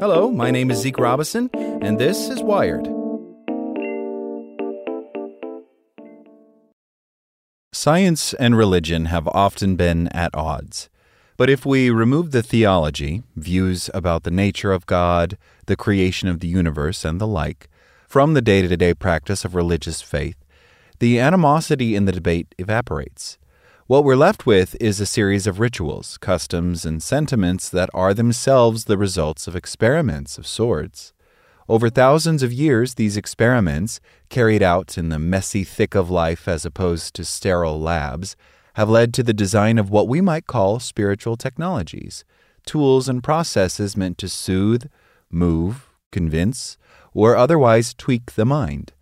Hello, my name is Zeke Robinson, and this is Wired. Science and religion have often been at odds. But if we remove the theology, views about the nature of God, the creation of the universe, and the like, from the day-to-day practice of religious faith, the animosity in the debate evaporates. What we're left with is a series of rituals, customs, and sentiments that are themselves the results of experiments of sorts. Over thousands of years, these experiments, carried out in the messy thick of life as opposed to sterile labs, have led to the design of what we might call spiritual technologies, tools and processes meant to soothe, move, convince, or otherwise tweak the mind.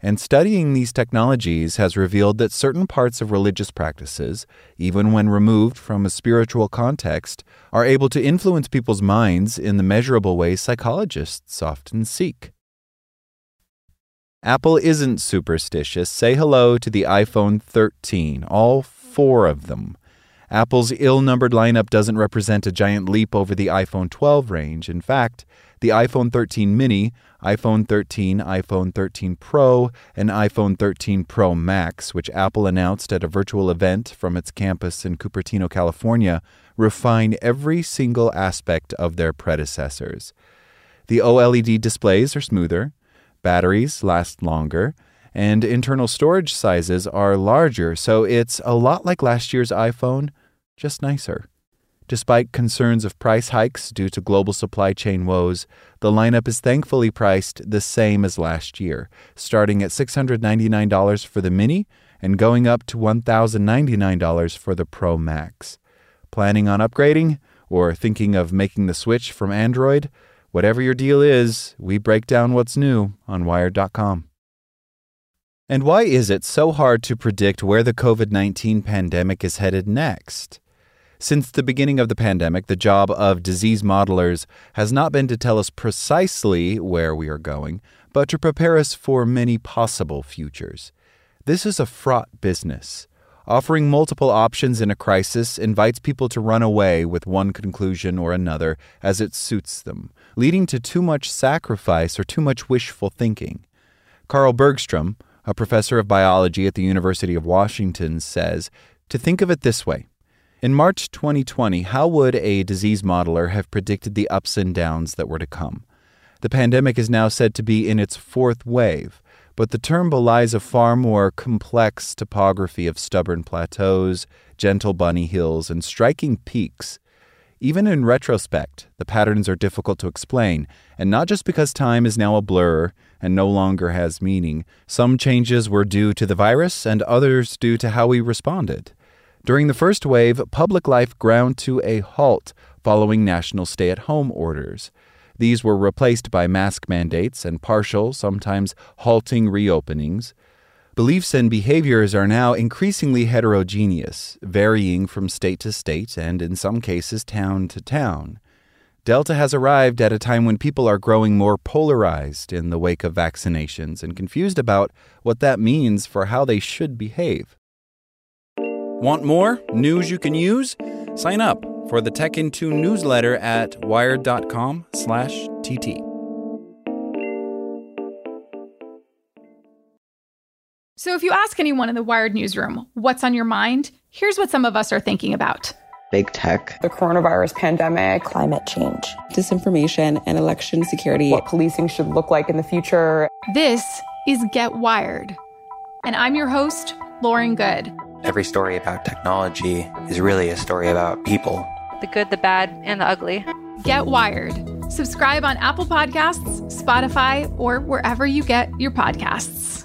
And studying these technologies has revealed that certain parts of religious practices, even when removed from a spiritual context, are able to influence people's minds in the measurable ways psychologists often seek. Apple isn't superstitious. Say hello to the iPhone 13, all four of them. Apple's ill-numbered lineup doesn't represent a giant leap over the iPhone 12 range. In fact, the iPhone 13 mini, iPhone 13, iPhone 13 Pro, and iPhone 13 Pro Max, which Apple announced at a virtual event from its campus in Cupertino, California, refine every single aspect of their predecessors. The OLED displays are smoother, batteries last longer, and internal storage sizes are larger, so it's a lot like last year's iPhone, just nicer. Despite concerns of price hikes due to global supply chain woes, the lineup is thankfully priced the same as last year, starting at $699 for the Mini and going up to $1,099 for the Pro Max. Planning on upgrading or thinking of making the switch from Android? Whatever your deal is, we break down what's new on Wired.com. And why is it so hard to predict where the COVID-19 pandemic is headed next? Since the beginning of the pandemic, the job of disease modelers has not been to tell us precisely where we are going, but to prepare us for many possible futures. This is a fraught business. Offering multiple options in a crisis invites people to run away with one conclusion or another as it suits them, leading to too much sacrifice or too much wishful thinking. Carl Bergstrom, a professor of biology at the University of Washington, says to think of it this way. In March 2020, how would a disease modeler have predicted the ups and downs that were to come? The pandemic is now said to be in its fourth wave, but the term belies a far more complex topography of stubborn plateaus, gentle bunny hills, and striking peaks. Even in retrospect, the patterns are difficult to explain, and not just because time is now a blur and no longer has meaning. Some changes were due to the virus and others due to how we responded. During the first wave, public life ground to a halt following national stay-at-home orders. These were replaced by mask mandates and partial, sometimes halting reopenings. Beliefs and behaviors are now increasingly heterogeneous, varying from state to state and, in some cases, town to town. Delta has arrived at a time when people are growing more polarized in the wake of vaccinations and confused about what that means for how they should behave. Want more news you can use? Sign up for the Tech in Two newsletter at wired.com/TT. So if you ask anyone in the Wired newsroom, what's on your mind? Here's what some of us are thinking about. Big tech. The coronavirus pandemic. Climate change. Disinformation and election security. What policing should look like in the future. This is Get Wired. And I'm your host, Lauren Good. Every story about technology is really a story about people. The good, the bad, and the ugly. Get Wired. Subscribe on Apple Podcasts, Spotify, or wherever you get your podcasts.